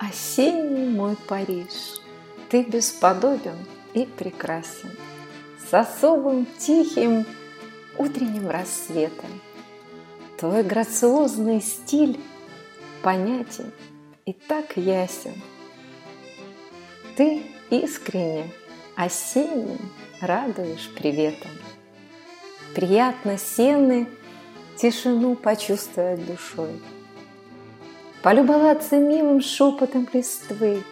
Осенний мой Париж, ты бесподобен и прекрасен, с особым тихим утренним рассветом. Твой грациозный стиль понятен и так ясен. Ты искренне осенним радуешь приветом. Приятно сены тишину почувствовать душой, полюбоваться милым шепотом листвы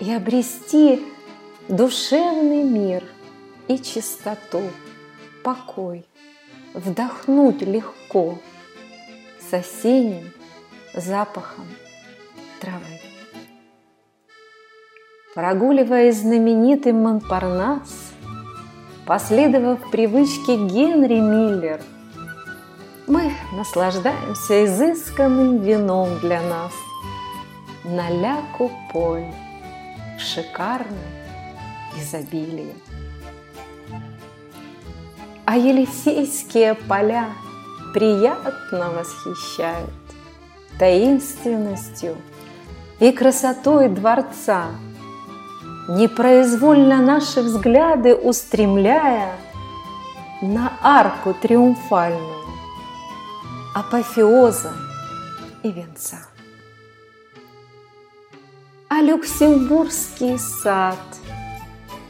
и обрести душевный мир и чистоту, покой, вдохнуть легко с осенним запахом травы. Прогуливаясь знаменитый Монпарнас, последовав привычке Генри Миллер, мы наслаждаемся изысканным вином для нас на ля-куполь в шикарном изобилии. А Елисейские поля приятно восхищают таинственностью и красотой дворца, непроизвольно наши взгляды устремляя на арку триумфальную апофеоза и венца. А Люксембургский сад,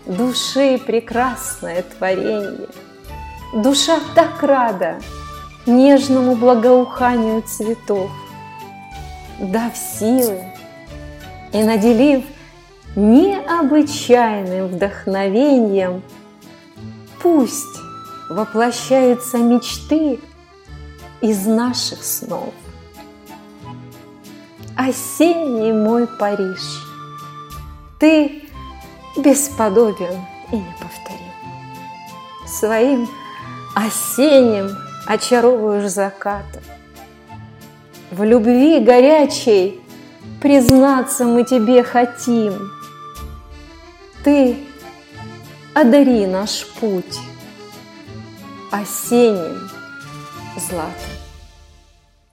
души прекрасное творенье, душа так рада нежному благоуханию цветов, дав силы и наделив необычайным вдохновением, пусть воплощаются мечты из наших снов. Осенний мой Париж, ты бесподобен и неповторим. Своим осенним очаровываешь закаты. В любви горячей признаться мы тебе хотим. Ты одари наш путь осенним златом.